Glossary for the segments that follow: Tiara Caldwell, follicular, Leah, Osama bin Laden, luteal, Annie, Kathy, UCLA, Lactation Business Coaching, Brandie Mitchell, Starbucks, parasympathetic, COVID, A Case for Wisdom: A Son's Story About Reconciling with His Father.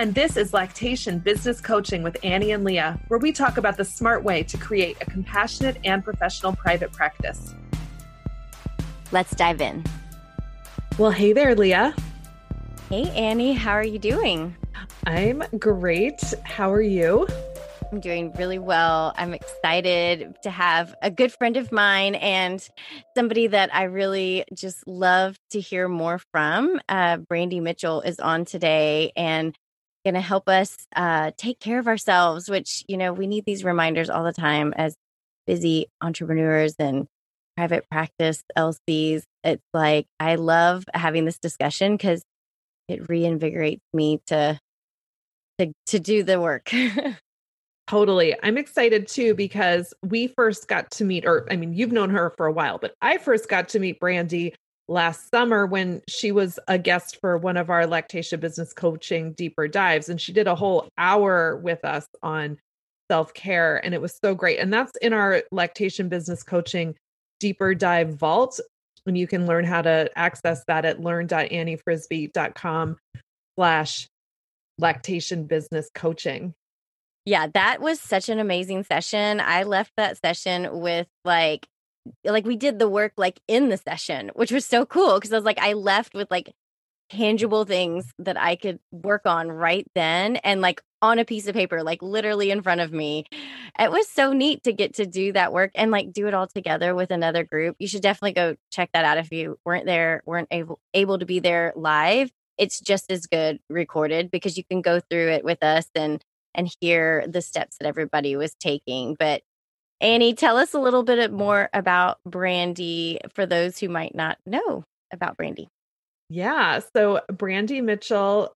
And this is Lactation Business Coaching with Annie and Leah, where we talk about the smart way to create a compassionate and professional private practice. Let's dive in. Well, hey there, Leah. Hey, Annie. How are you doing? I'm great. How are you? I'm doing really well. I'm excited to have a good friend of mine and somebody that I really just love to hear more from. Brandie Mitchell is on today and going to help us take care of ourselves, which, you know, we need these reminders all the time as busy entrepreneurs and private practice LCs. It's like, I love having this discussion because it reinvigorates me to do the work. Totally. I'm excited too, because we first got to meet, or I mean, you've known her for a while, but I first got to meet Brandie last summer when she was a guest for one of our Lactation Business Coaching deeper dives. And she did a whole hour with us on self-care, and it was so great. And that's in our Lactation Business Coaching deeper dive vault. And you can learn how to access that at learn.anniefrisbee.com/lactation business coaching. Yeah, that was such an amazing session. I left that session with like we did the work like in the session, which was so cool because I was like, I left with like tangible things that I could work on right then and like on a piece of paper, like literally in front of me. It was so neat to get to do that work and like do it all together with another group. You should definitely go check that out if you weren't able to be there live. It's just as good recorded because you can go through it with us and hear the steps that everybody was taking. But Annie, tell us a little bit more about Brandie for those who might not know about Brandie. Yeah. So Brandie Mitchell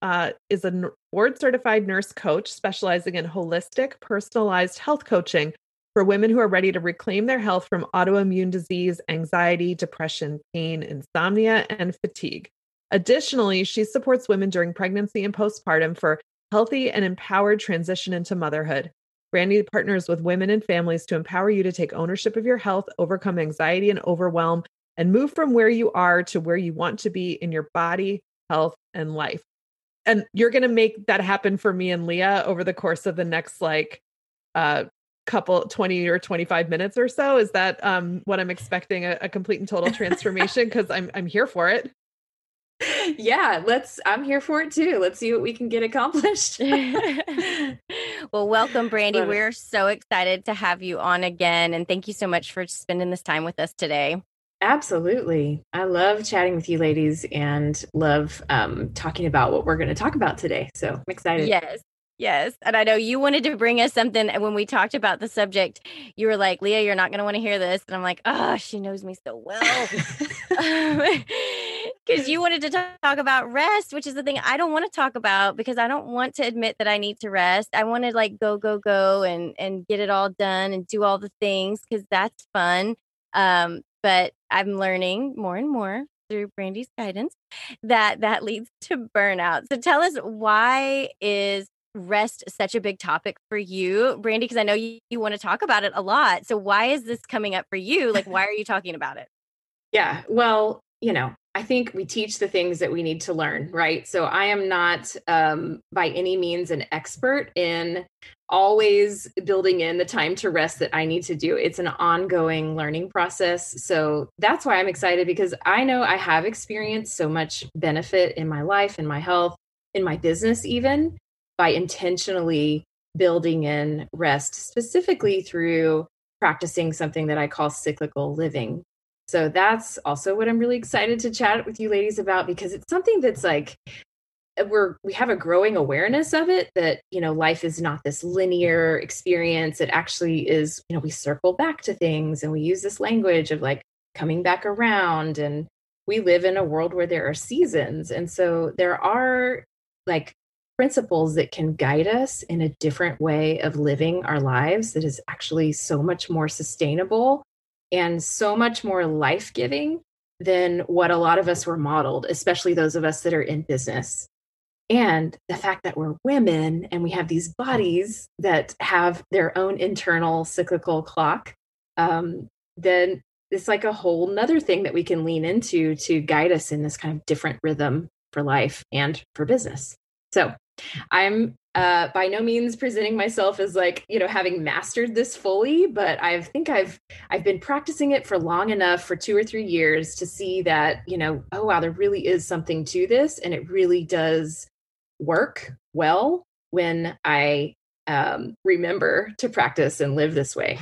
is a board-certified nurse coach specializing in holistic, personalized health coaching for women who are ready to reclaim their health from autoimmune disease, anxiety, depression, pain, insomnia, and fatigue. Additionally, she supports women during pregnancy and postpartum for healthy and empowered transition into motherhood. Brandie partners with women and families to empower you to take ownership of your health, overcome anxiety and overwhelm, and move from where you are to where you want to be in your body, health, and life. And you're going to make that happen for me and Leah over the course of the next couple 20 or 25 minutes or so. Is that what I'm expecting? A complete and total transformation? Because I'm here for it. Yeah, I'm here for it too. Let's see what we can get accomplished. Well, welcome, Brandie. We're so excited to have you on again. And thank you so much for spending this time with us today. Absolutely. I love chatting with you ladies and love talking about what we're going to talk about today. So I'm excited. Yes. And I know you wanted to bring us something. And when we talked about the subject, you were like, Leah, you're not going to want to hear this. And I'm like, oh, she knows me so well. Because you wanted to talk about rest, which is the thing I don't want to talk about because I don't want to admit that I need to rest. I want to like go and get it all done and do all the things because that's fun. But I'm learning more and more through Brandie's guidance that leads to burnout. So tell us, why is rest such a big topic for you, Brandie? Because I know you want to talk about it a lot. So why is this coming up for you? Like, why are you talking about it? Yeah, well, you know, I think we teach the things that we need to learn, right? So I am not by any means an expert in always building in the time to rest that I need to do. It's an ongoing learning process. So that's why I'm excited, because I know I have experienced so much benefit in my life, in my health, in my business, even by intentionally building in rest, specifically through practicing something that I call cyclical living. So that's also what I'm really excited to chat with you ladies about, because it's something that's like, we have a growing awareness of it, that, you know, life is not this linear experience. It actually is, you know, we circle back to things and we use this language of like coming back around, and we live in a world where there are seasons. And so there are like principles that can guide us in a different way of living our lives that is actually so much more sustainable and so much more life-giving than what a lot of us were modeled, especially those of us that are in business. And the fact that we're women and we have these bodies that have their own internal cyclical clock, then it's like a whole nother thing that we can lean into to guide us in this kind of different rhythm for life and for business. So I'm by no means presenting myself as like, you know, having mastered this fully, but I think I've been practicing it for long enough, for 2 or 3 years, to see that, you know, oh, wow, there really is something to this. And it really does work well when I remember to practice and live this way.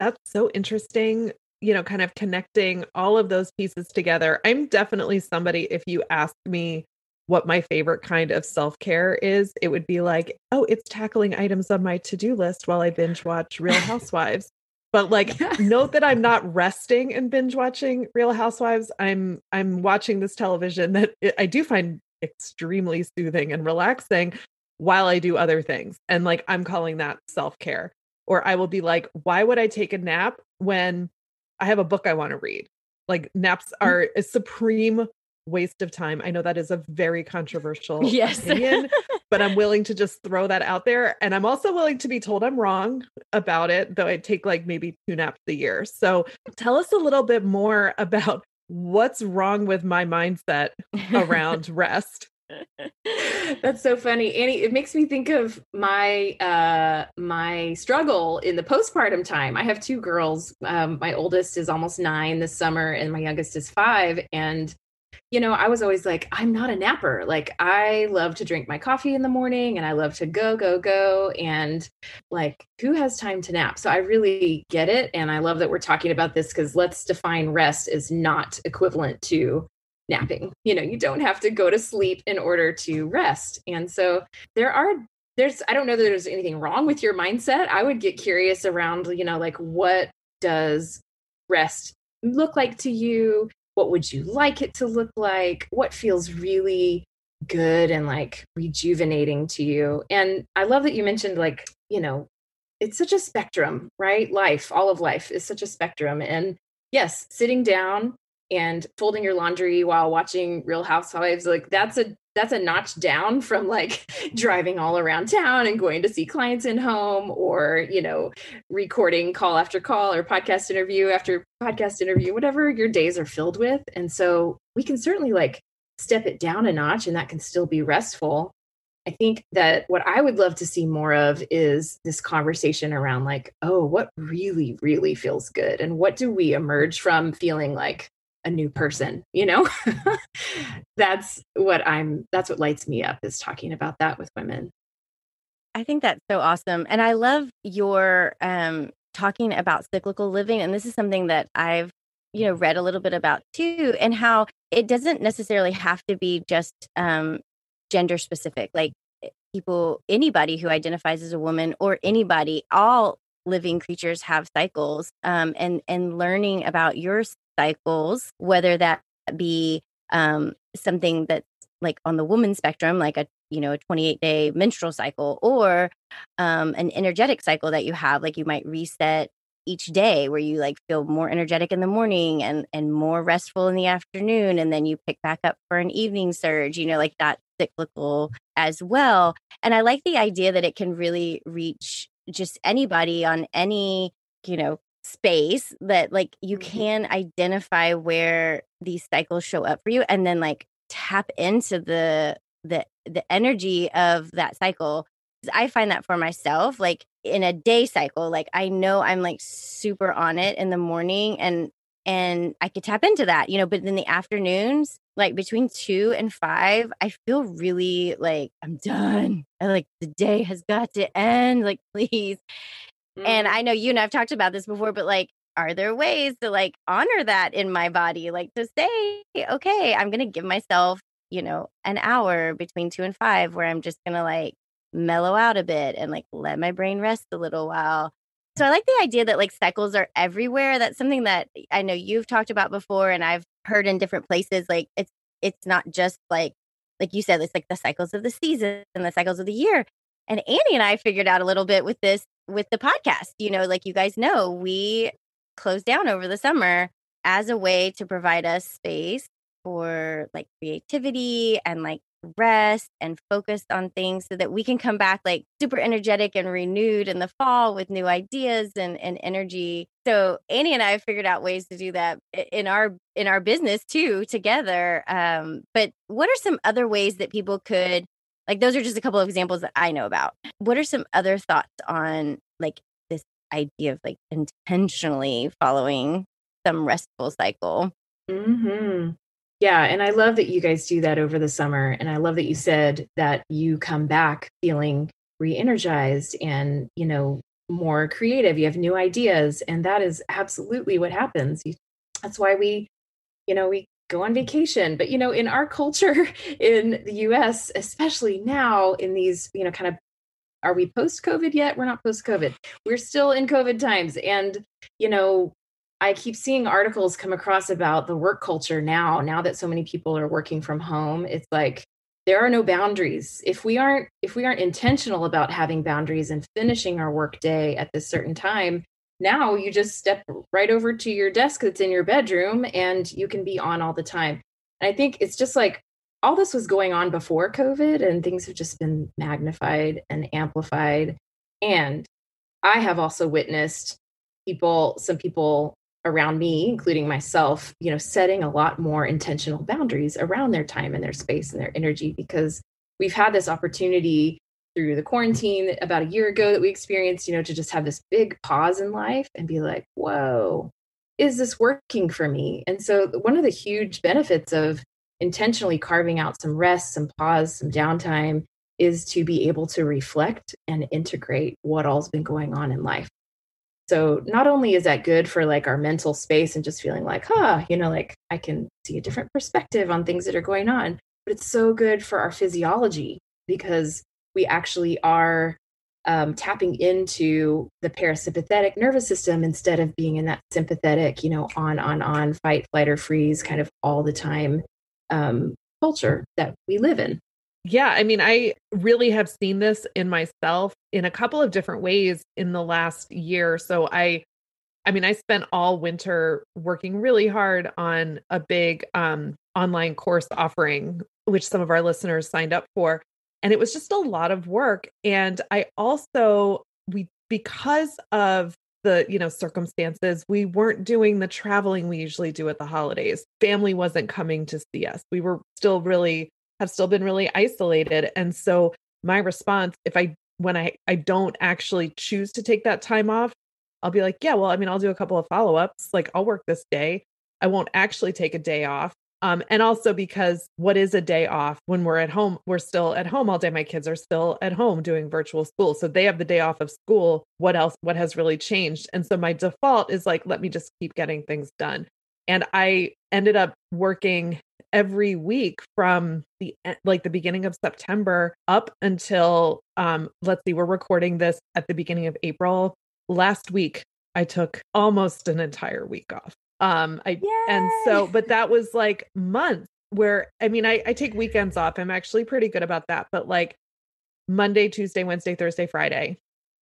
That's so interesting, you know, kind of connecting all of those pieces together. I'm definitely somebody, if you ask me what my favorite kind of self-care is, it would be like, oh, it's tackling items on my to-do list while I binge watch Real Housewives. But like, note that I'm not resting and binge watching Real Housewives. I'm watching this television that I do find extremely soothing and relaxing while I do other things. And like, I'm calling that self-care. Or I will be like, why would I take a nap when I have a book I want to read? Like, naps are a supreme waste of time. I know that is a very controversial opinion, but I'm willing to just throw that out there. And I'm also willing to be told I'm wrong about it, though I take like maybe 2 naps a year. So tell us a little bit more about what's wrong with my mindset around rest. That's so funny, Annie. It makes me think of my my struggle in the postpartum time. I have 2 girls. My oldest is almost 9 this summer, and my youngest is 5. And you know, I was always like, I'm not a napper. Like, I love to drink my coffee in the morning and I love to go. And like, who has time to nap? So I really get it. And I love that we're talking about this, because let's define rest is not equivalent to napping. You know, you don't have to go to sleep in order to rest. And so there's, I don't know that there's anything wrong with your mindset. I would get curious around, you know, like, what does rest look like to you? What would you like it to look like? What feels really good and like rejuvenating to you? And I love that you mentioned, like, you know, it's such a spectrum, right? Life, all of life is such a spectrum. And yes, sitting down and folding your laundry while watching Real Housewives, like that's a notch down from like driving all around town and going to see clients in home, or, you know, recording call after call or podcast interview after podcast interview, whatever your days are filled with. And so we can certainly like step it down a notch, and that can still be restful. I think that what I would love to see more of is this conversation around like, oh, what really, really feels good? And what do we emerge from feeling like a new person, you know? That's what lights me up, is talking about that with women. I think that's so awesome. And I love your talking about cyclical living. And this is something that I've, you know, read a little bit about too, and how it doesn't necessarily have to be just gender specific. Like, people, anybody who identifies as a woman, or anybody, all living creatures have cycles, and learning about your cycles, whether that be something that's like on the woman's spectrum, like a, you know, a 28-day menstrual cycle, or an energetic cycle that you have, like you might reset each day where you like feel more energetic in the morning and more restful in the afternoon, and then you pick back up for an evening surge, you know, like that cyclical as well. And I like the idea that it can really reach just anybody on any, you know, space, that like you can identify where these cycles show up for you, and then like tap into the energy of that cycle. I find that for myself, like in a day cycle, like I know I'm like super on it in the morning, and I could tap into that, you know, but in the afternoons, like between 2 and 5, I feel really like I'm done. I like, the day has got to end, like, please. And I know you and I've talked about this before, but like are there ways to like honor that in my body? Like to say, okay, I'm going to give myself, you know, an hour between 2 and 5 where I'm just going to like mellow out a bit and like let my brain rest a little while. So I like the idea that like cycles are everywhere. That's something that I know you've talked about before and I've heard in different places. Like it's not just like you said, it's like the cycles of the season and the cycles of the year. And Annie and I figured out a little bit with this, with the podcast, you know, like you guys know, we closed down over the summer as a way to provide us space for like creativity and like rest and focused on things so that we can come back like super energetic and renewed in the fall with new ideas and energy. So Annie and I figured out ways to do that in our business too, together. But what are some other ways that people could, like, those are just a couple of examples that I know about. What are some other thoughts on like this idea of like intentionally following some restful cycle? Mm-hmm. Yeah. And I love that you guys do that over the summer. And I love that you said that you come back feeling re-energized and, you know, more creative. You have new ideas. And that is absolutely what happens. That's why we, you know, we go on vacation. But, you know, in our culture in the US, especially now in these, you know, kind of, are we post-COVID yet? We're not post-COVID. We're still in COVID times. And, you know, I keep seeing articles come across about the work culture now that so many people are working from home. It's like, there are no boundaries. If we aren't intentional about having boundaries and finishing our work day at this certain time, now you just step right over to your desk that's in your bedroom and you can be on all the time. And I think it's just like, all this was going on before COVID and things have just been magnified and amplified. And I have also witnessed some people around me, including myself, you know, setting a lot more intentional boundaries around their time and their space and their energy, because we've had this opportunity through the quarantine about a year ago that we experienced, you know, to just have this big pause in life and be like, whoa, is this working for me? And so one of the huge benefits of intentionally carving out some rest, some pause, some downtime is to be able to reflect and integrate what all's been going on in life. So not only is that good for like our mental space and just feeling like, you know, like I can see a different perspective on things that are going on, but it's so good for our physiology because we actually are tapping into the parasympathetic nervous system instead of being in that sympathetic, you know, on, fight, flight, or freeze kind of all the time culture that we live in. Yeah. I mean, I really have seen this in myself in a couple of different ways in the last year. So I spent all winter working really hard on a big online course offering, which some of our listeners signed up for. And it was just a lot of work. And I also, because of the, you know, circumstances, we weren't doing the traveling we usually do at the holidays. Family wasn't coming to see us. We were still have been really isolated. And so my response, when I don't actually choose to take that time off, I'll be like, yeah, well, I mean, I'll do a couple of follow-ups. Like I'll work this day. I won't actually take a day off. And also because what is a day off when we're at home? We're still at home all day. My kids are still at home doing virtual school. So they have the day off of school. What else? What has really changed? And so my default is like, let me just keep getting things done. And I ended up working every week from the beginning of September up until, let's see, we're recording this at the beginning of April. Last week, I took almost an entire week off. But that was like months where, I mean, I take weekends off. I'm actually pretty good about that. But like Monday, Tuesday, Wednesday, Thursday, Friday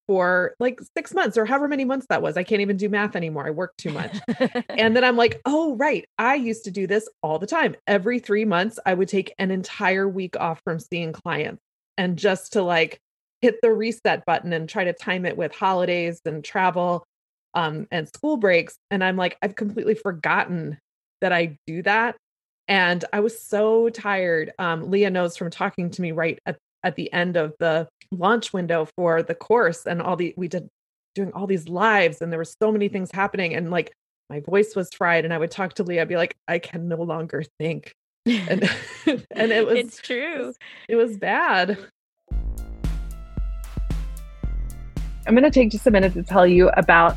for like 6 months or however many months that was. I can't even do math anymore. I work too much. And then I'm like, oh, right. I used to do this all the time. Every 3 months, I would take an entire week off from seeing clients and just to like hit the reset button and try to time it with holidays and travel and school breaks. And I'm like, I've completely forgotten that I do that. And I was so tired. Leah knows from talking to me right at the end of the launch window for the course and we did all these lives and there were so many things happening. And like my voice was fried and I would talk to Leah, I'd be like, I can no longer think. And, and it was, it's true. It was bad. I'm going to take just a minute to tell you about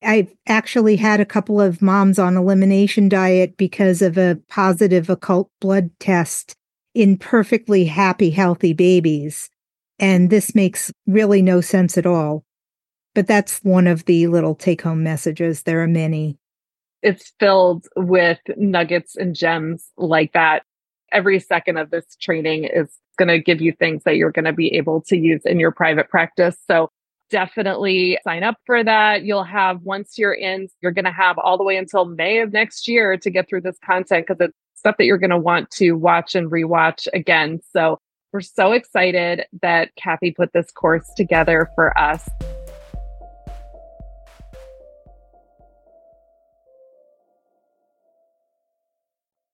I've actually had a couple of moms on elimination diet because of a positive occult blood test in perfectly happy, healthy babies. And this makes really no sense at all. But that's one of the little take-home messages. There are many. It's filled with nuggets and gems like that. Every second of this training is going to give you things that you're going to be able to use in your private practice. So definitely sign up for that. You'll have, once you're in, you're going to have all the way until May of next year to get through this content, because it's stuff that you're going to want to watch and rewatch again. So we're so excited that Kathy put this course together for us.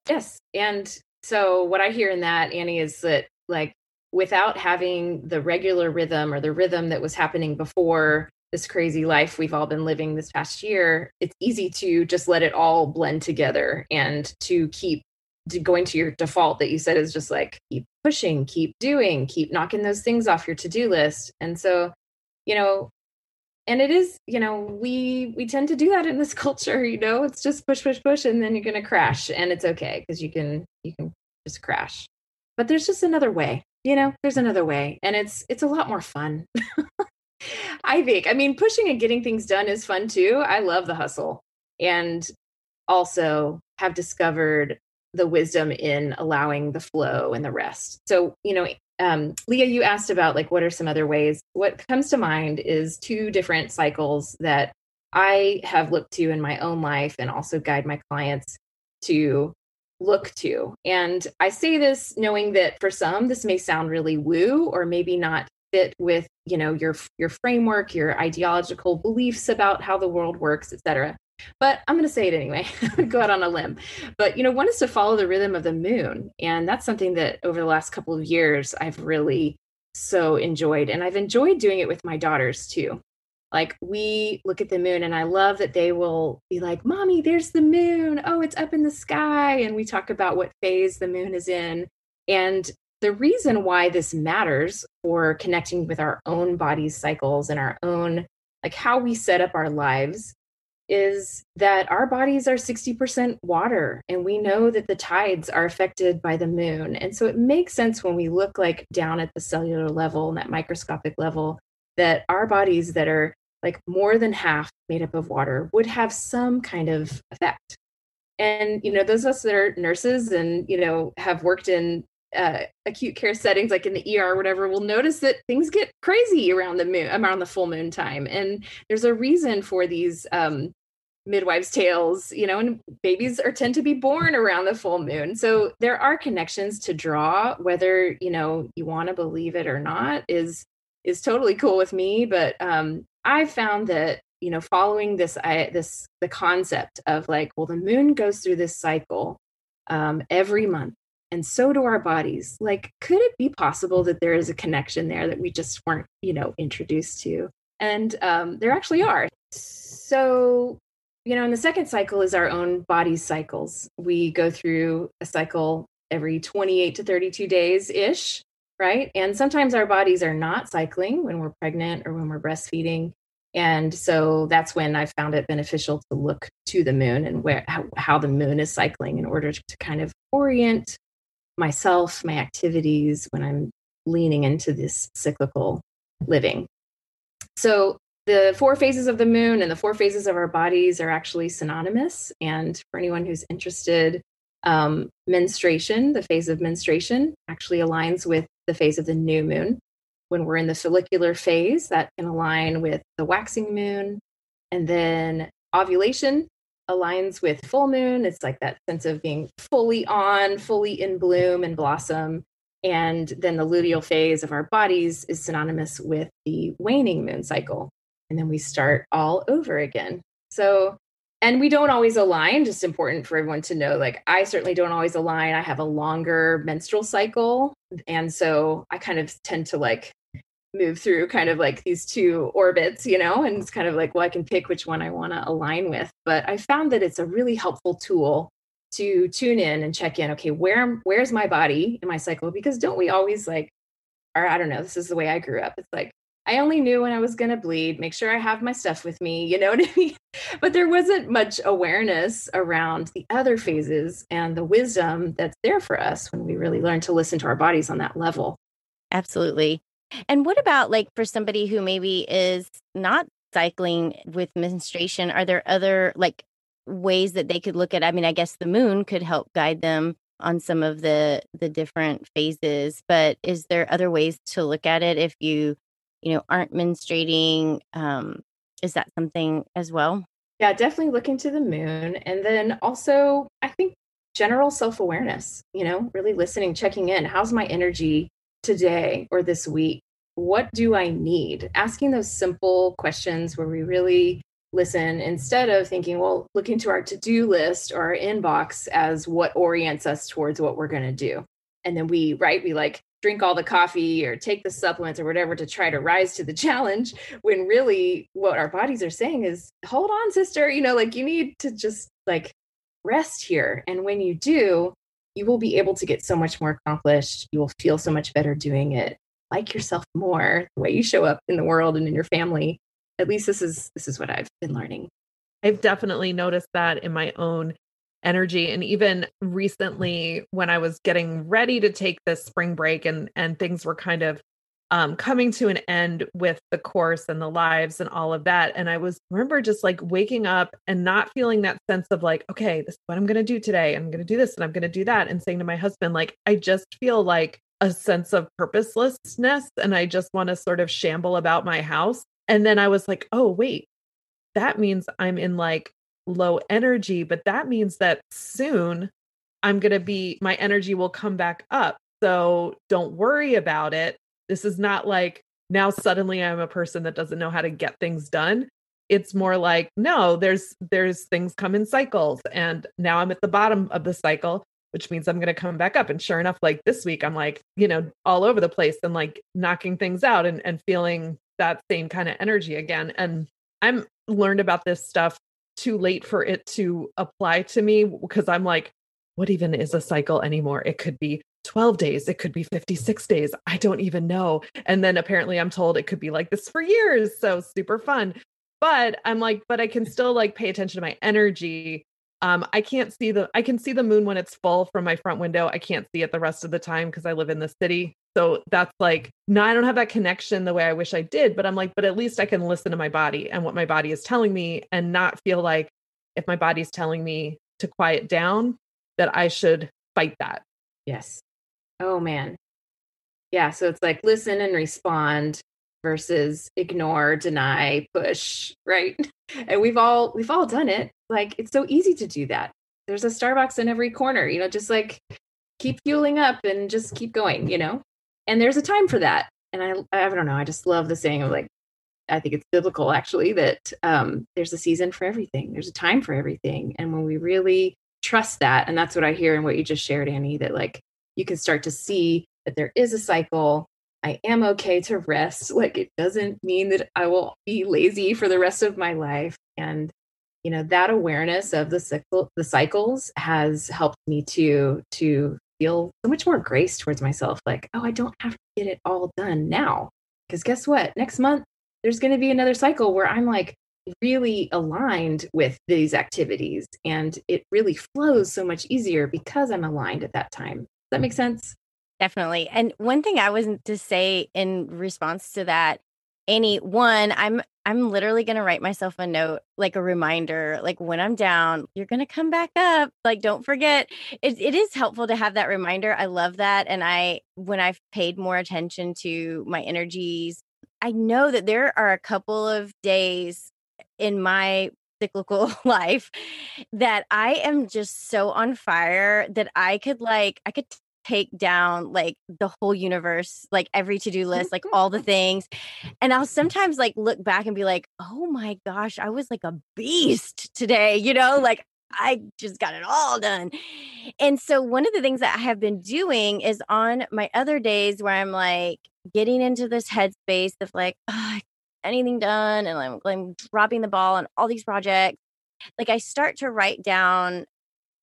Yes. And so what I hear in that, Annie, is that like without having the regular rhythm or the rhythm that was happening before this crazy life we've all been living this past year, it's easy to just let it all blend together and to keep going to your default that you said is just like, keep pushing, keep doing, keep knocking those things off your to-do list. And so, you know, and it is, you know, we tend to do that in this culture, you know, it's just push, push, push, and then you're going to crash, and it's okay because you can just crash, but there's just another way, you know, there's another way, and it's a lot more fun. I think, I mean, pushing and getting things done is fun too. I love the hustle, and also have discovered the wisdom in allowing the flow and the rest. So, you know, Leah, you asked about like, what are some other ways? What comes to mind is 2 different cycles that I have looked to in my own life and also guide my clients to look to. And I say this knowing that for some, this may sound really woo or maybe not fit with, you know, your framework, your ideological beliefs about how the world works, et cetera. But I'm going to say it anyway, go out on a limb. But, you know, one is to follow the rhythm of the moon. And that's something that over the last couple of years, I've really so enjoyed. And I've enjoyed doing it with my daughters too. Like we look at the moon, and I love that they will be like, Mommy, there's the moon. Oh, it's up in the sky. And we talk about what phase the moon is in. And the reason why this matters for connecting with our own body cycles and our own, like how we set up our lives, is that our bodies are 60% water, and we know that the tides are affected by the moon. And so it makes sense when we look like down at the cellular level and that microscopic level, that our bodies that are like more than half made up of water would have some kind of effect. And, you know, those of us that are nurses and, you know, have worked in acute care settings, like in the ER or whatever, will notice that things get crazy around the moon, around the full moon time. And there's a reason for these midwives' tales, you know, and babies are tend to be born around the full moon. So there are connections to draw, whether, you know, you want to believe it or not is totally cool with me. But I found that, you know, following this, the concept of like, well, the moon goes through this cycle every month. And so do our bodies. Like, could it be possible that there is a connection there that we just weren't, you know, introduced to? And there actually are. So, you know, and the second cycle is our own body cycles. We go through a cycle every 28 to 32 days-ish, right? And sometimes our bodies are not cycling when we're pregnant or when we're breastfeeding. And so that's when I found it beneficial to look to the moon and where how the moon is cycling in order to kind of orient myself, my activities, when I'm leaning into this cyclical living. So the 4 phases of the moon and the 4 phases of our bodies are actually synonymous. And for anyone who's interested, menstruation, the phase of menstruation actually aligns with the phase of the new moon. when we're in the follicular phase, that can align with the waxing moon. And then ovulation aligns with full moon. It's like that sense of being fully on, fully in bloom and blossom. And then the luteal phase of our bodies is synonymous with the waning moon cycle. And then we start all over again. So, and we don't always align, just important for everyone to know. Like, I certainly don't always align. I have a longer menstrual cycle. And so I kind of tend to like move through kind of like these two orbits, you know, and it's kind of like, well, I can pick which one I want to align with. But I found that it's a really helpful tool to tune in and check in, okay, where's my body in my cycle? Because don't we always like, or I don't know, this is the way I grew up. It's like, I only knew when I was going to bleed, make sure I have my stuff with me, you know what I mean? But there wasn't much awareness around the other phases and the wisdom that's there for us when we really learn to listen to our bodies on that level. Absolutely. And what about like for somebody who maybe is not cycling with menstruation, are there other like ways that they could look at? I mean, I guess the moon could help guide them on some of the different phases, but is there other ways to look at it if you aren't menstruating? Is that something as well? Yeah, definitely looking to the moon. And then also, I think general self-awareness, you know, really listening, checking in. How's my energy today or this week? What do I need? Asking those simple questions where we really listen instead of thinking, well, looking to our to-do list or our inbox as what orients us towards what we're going to do. And then we like drink all the coffee or take the supplements or whatever to try to rise to the challenge, when really what our bodies are saying is, hold on, sister, you know, like you need to just like rest here. And when you do, you will be able to get so much more accomplished. You will feel so much better doing it. Like yourself more, the way you show up in the world and in your family. At least this is what I've been learning. I've definitely noticed that in my own energy. And even recently when I was getting ready to take this spring break and things were kind of coming to an end with the course and the lives and all of that. And I remember just like waking up and not feeling that sense of like, okay, this is what I'm going to do today. I'm going to do this and I'm going to do that. And saying to my husband, like, I just feel like a sense of purposelessness. And I just want to sort of shamble about my house. And then I was like, oh, wait, that means I'm in like low energy, but that means that soon I'm going to be, my energy will come back up. So don't worry about it. This is not like now suddenly I'm a person that doesn't know how to get things done. It's more like, no, there's things come in cycles. And now I'm at the bottom of the cycle, which means I'm going to come back up. And sure enough, like this week, I'm like, you know, all over the place and like knocking things out and feeling that same kind of energy again. And I'm learned about this stuff too late for it to apply to me, because I'm like, what even is a cycle anymore? It could be 12 days. It could be 56 days. I don't even know. And then apparently I'm told it could be like this for years. So super fun. But I'm like, but I can still like pay attention to my energy. I can see the moon when it's full from my front window. I can't see it the rest of the time because I live in the city. So that's like, no, I don't have that connection the way I wish I did, but I'm like, but at least I can listen to my body and what my body is telling me and not feel like if my body's telling me to quiet down, that I should fight that. Yes. Oh man. Yeah. So it's like, listen and respond versus ignore, deny, push. Right. And we've all done it. Like, it's so easy to do that. There's a Starbucks in every corner, you know, just like keep fueling up and just keep going, you know? And there's a time for that. And I don't know. I just love the saying of like, I think it's biblical actually, that there's a season for everything. There's a time for everything. And when we really trust that, and that's what I hear in what you just shared, Annie, that like, you can start to see that there is a cycle. I am okay to rest. Like, it doesn't mean that I will be lazy for the rest of my life. And you know, that awareness of the cycles has helped me to feel so much more grace towards myself. Like, oh, I don't have to get it all done now. Because guess what? Next month, there's going to be another cycle where I'm like really aligned with these activities. And it really flows so much easier because I'm aligned at that time. Does that make sense? Definitely. And one thing I was to say in response to that Annie, one, I'm literally going to write myself a note, like a reminder, like when I'm down, you're going to come back up. Like, don't forget. It is helpful to have that reminder. I love that. And when I've paid more attention to my energies, I know that there are a couple of days in my cyclical life that I am just so on fire that I could take down like the whole universe, like every to-do list, like all the things. And I'll sometimes like look back and be like, oh my gosh, I was like a beast today, you know, like I just got it all done. And so one of the things that I have been doing is on my other days where I'm like getting into this headspace of like, oh, I can't get anything done. And I'm dropping the ball on all these projects. Like I start to write down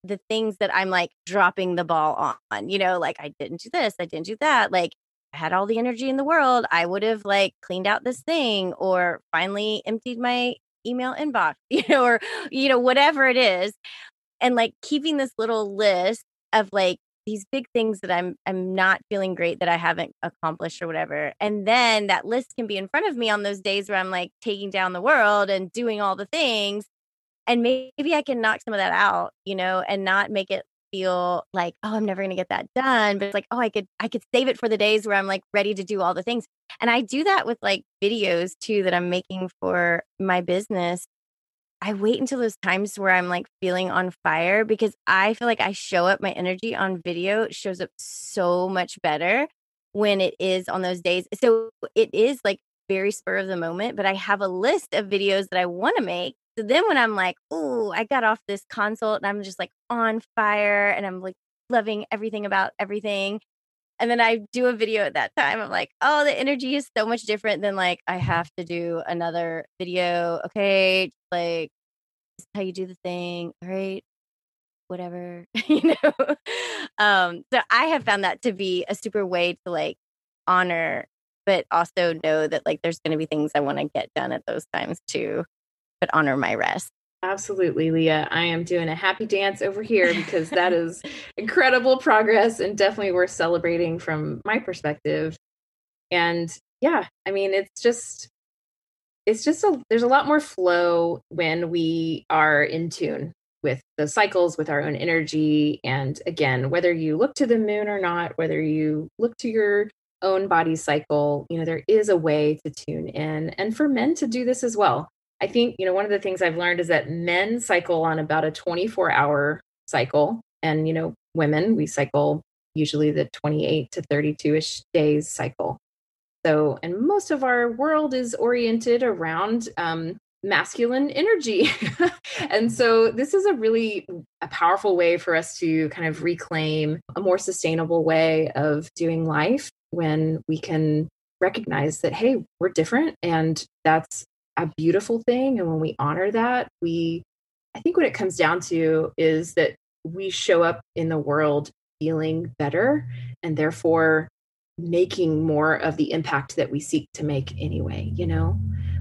the things that I'm like dropping the ball on, you know, like I didn't do this, I didn't do that. Like I had all the energy in the world. I would have like cleaned out this thing or finally emptied my email inbox, you know, or, you know, whatever it is. And like keeping this little list of like these big things that I'm not feeling great that I haven't accomplished or whatever. And then that list can be in front of me on those days where I'm like taking down the world and doing all the things. And maybe I can knock some of that out, you know, and not make it feel like, oh, I'm never going to get that done. But it's like, oh, I could save it for the days where I'm like ready to do all the things. And I do that with like videos too, that I'm making for my business. I wait until those times where I'm like feeling on fire because I feel like I show up my energy on video. It shows up so much better when it is on those days. So it is like very spur of the moment, but I have a list of videos that I want to make. So then when I'm like, oh, I got off this consult and I'm just like on fire and I'm like loving everything about everything. And then I do a video at that time. I'm like, oh, the energy is so much different than like, I have to do another video. Okay. Like this is how you do the thing. All right. Whatever, you know? So I have found that to be a super way to like honor, but also know that like, there's going to be things I want to get done at those times too, but honor my rest. Absolutely, Leah. I am doing a happy dance over here because that is incredible progress and definitely worth celebrating from my perspective. And yeah, I mean, there's a lot more flow when we are in tune with the cycles, with our own energy. And again, whether you look to the moon or not, whether you look to your own body cycle, you know, there is a way to tune in and for men to do this as well. I think, you know, one of the things I've learned is that men cycle on about a 24-hour cycle. And, you know, women, we cycle usually the 28 to 32-ish days cycle. So, and most of our world is oriented around masculine energy. And so this is a really powerful way for us to kind of reclaim a more sustainable way of doing life when we can recognize that, hey, we're different. And that's a beautiful thing. And when we honor that, I think what it comes down to is that we show up in the world feeling better and therefore making more of the impact that we seek to make anyway, you know,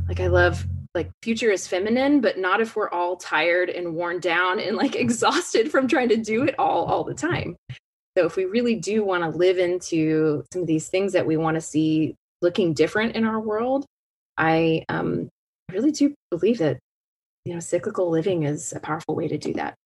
like I love like future is feminine, but not if we're all tired and worn down and like exhausted from trying to do it all the time. So if we really do want to live into some of these things that we want to see looking different in our world, I really do believe that, you know, cyclical living is a powerful way to do that,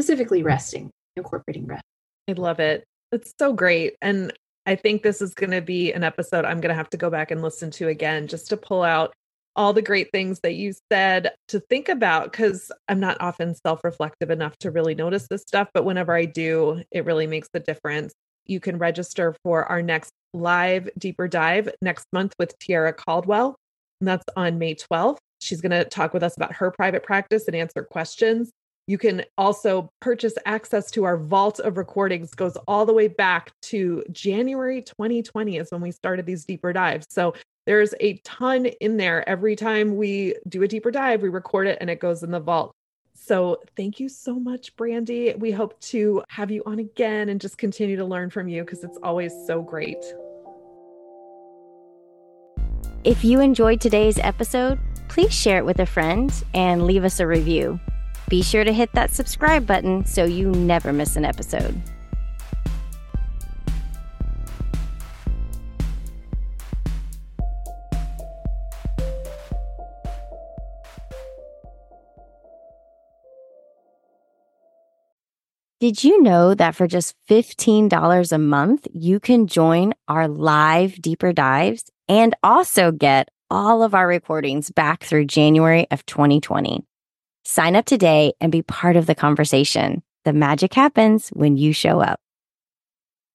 specifically resting, incorporating rest. I love it. It's so great. And I think this is going to be an episode I'm going to have to go back and listen to again, just to pull out all the great things that you said to think about, because I'm not often self-reflective enough to really notice this stuff. But whenever I do, it really makes the difference. You can register for our next live deeper dive next month with Tiara Caldwell. And that's on May 12th. She's going to talk with us about her private practice and answer questions. You can also purchase access to our vault of recordings. It goes all the way back to January 2020 is when we started these deeper dives. So there's a ton in there. Every time we do a deeper dive, we record it and it goes in the vault. So thank you so much, Brandie. We hope to have you on again and just continue to learn from you because it's always so great. If you enjoyed today's episode, please share it with a friend and leave us a review. Be sure to hit that subscribe button so you never miss an episode. Did you know that for just $15 a month, you can join our live deeper dives and also get all of our recordings back through January of 2020? Sign up today and be part of the conversation. The magic happens when you show up.